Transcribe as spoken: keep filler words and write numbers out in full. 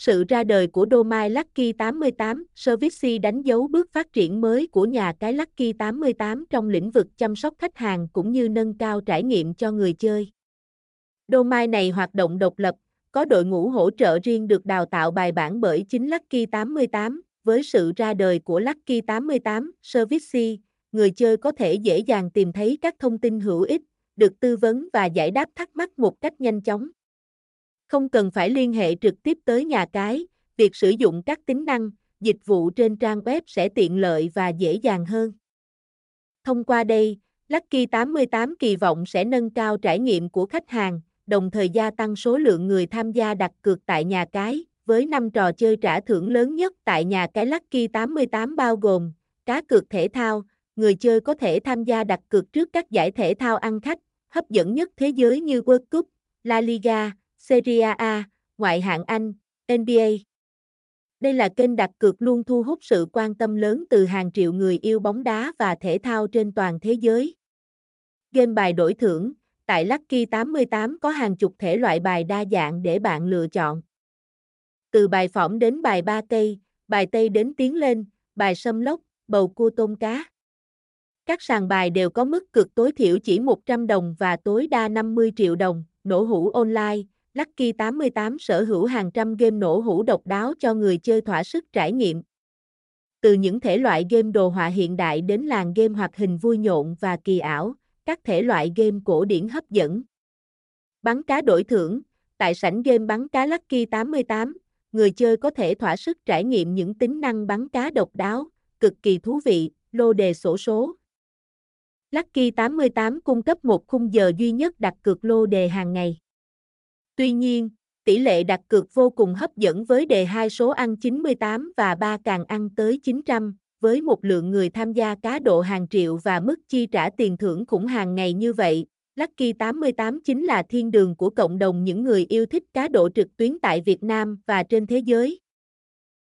Sự ra đời của Domain Lucky tám mươi tám Service C đánh dấu bước phát triển mới của nhà cái Lucky tám mươi tám trong lĩnh vực chăm sóc khách hàng cũng như nâng cao trải nghiệm cho người chơi. Domain này hoạt động độc lập, có đội ngũ hỗ trợ riêng được đào tạo bài bản bởi chính Lucky tám mươi tám. Với sự ra đời của Lucky tám mươi tám Service C, người chơi có thể dễ dàng tìm thấy các thông tin hữu ích, được tư vấn và giải đáp thắc mắc một cách nhanh chóng. Không cần phải liên hệ trực tiếp tới nhà cái, việc sử dụng các tính năng, dịch vụ trên trang web sẽ tiện lợi và dễ dàng hơn. Thông qua đây, Lucky tám mươi tám kỳ vọng sẽ nâng cao trải nghiệm của khách hàng, đồng thời gia tăng số lượng người tham gia đặt cược tại nhà cái, với năm trò chơi trả thưởng lớn nhất tại nhà cái Lucky tám mươi tám bao gồm cá cược thể thao, người chơi có thể tham gia đặt cược trước các giải thể thao ăn khách, hấp dẫn nhất thế giới như World Cup, La Liga, Serie A, Ngoại hạng Anh, N B A. Đây là kênh đặt cược luôn thu hút sự quan tâm lớn từ hàng triệu người yêu bóng đá và thể thao trên toàn thế giới. Game bài đổi thưởng, tại Lucky tám mươi tám có hàng chục thể loại bài đa dạng để bạn lựa chọn. Từ bài phỏng đến bài ba cây, bài tây đến tiến lên, bài sâm lốc, bầu cua tôm cá. Các sàn bài đều có mức cược tối thiểu chỉ một trăm đồng và tối đa năm mươi triệu đồng, nổ hũ online. Lucky tám mươi tám sở hữu hàng trăm game nổ hũ độc đáo cho người chơi thỏa sức trải nghiệm. Từ những thể loại game đồ họa hiện đại đến làng game hoạt hình vui nhộn và kỳ ảo, các thể loại game cổ điển hấp dẫn. Bắn cá đổi thưởng, tại sảnh game bắn cá Lucky tám mươi tám, người chơi có thể thỏa sức trải nghiệm những tính năng bắn cá độc đáo, cực kỳ thú vị, lô đề xổ số. Lucky tám mươi tám cung cấp một khung giờ duy nhất đặt cược lô đề hàng ngày. Tuy nhiên, tỷ lệ đặt cược vô cùng hấp dẫn với đề hai số ăn chín mươi tám và ba càng ăn tới chín trăm, với một lượng người tham gia cá độ hàng triệu và mức chi trả tiền thưởng khủng hàng ngày như vậy. Lucky tám mươi tám chính là thiên đường của cộng đồng những người yêu thích cá độ trực tuyến tại Việt Nam và trên thế giới.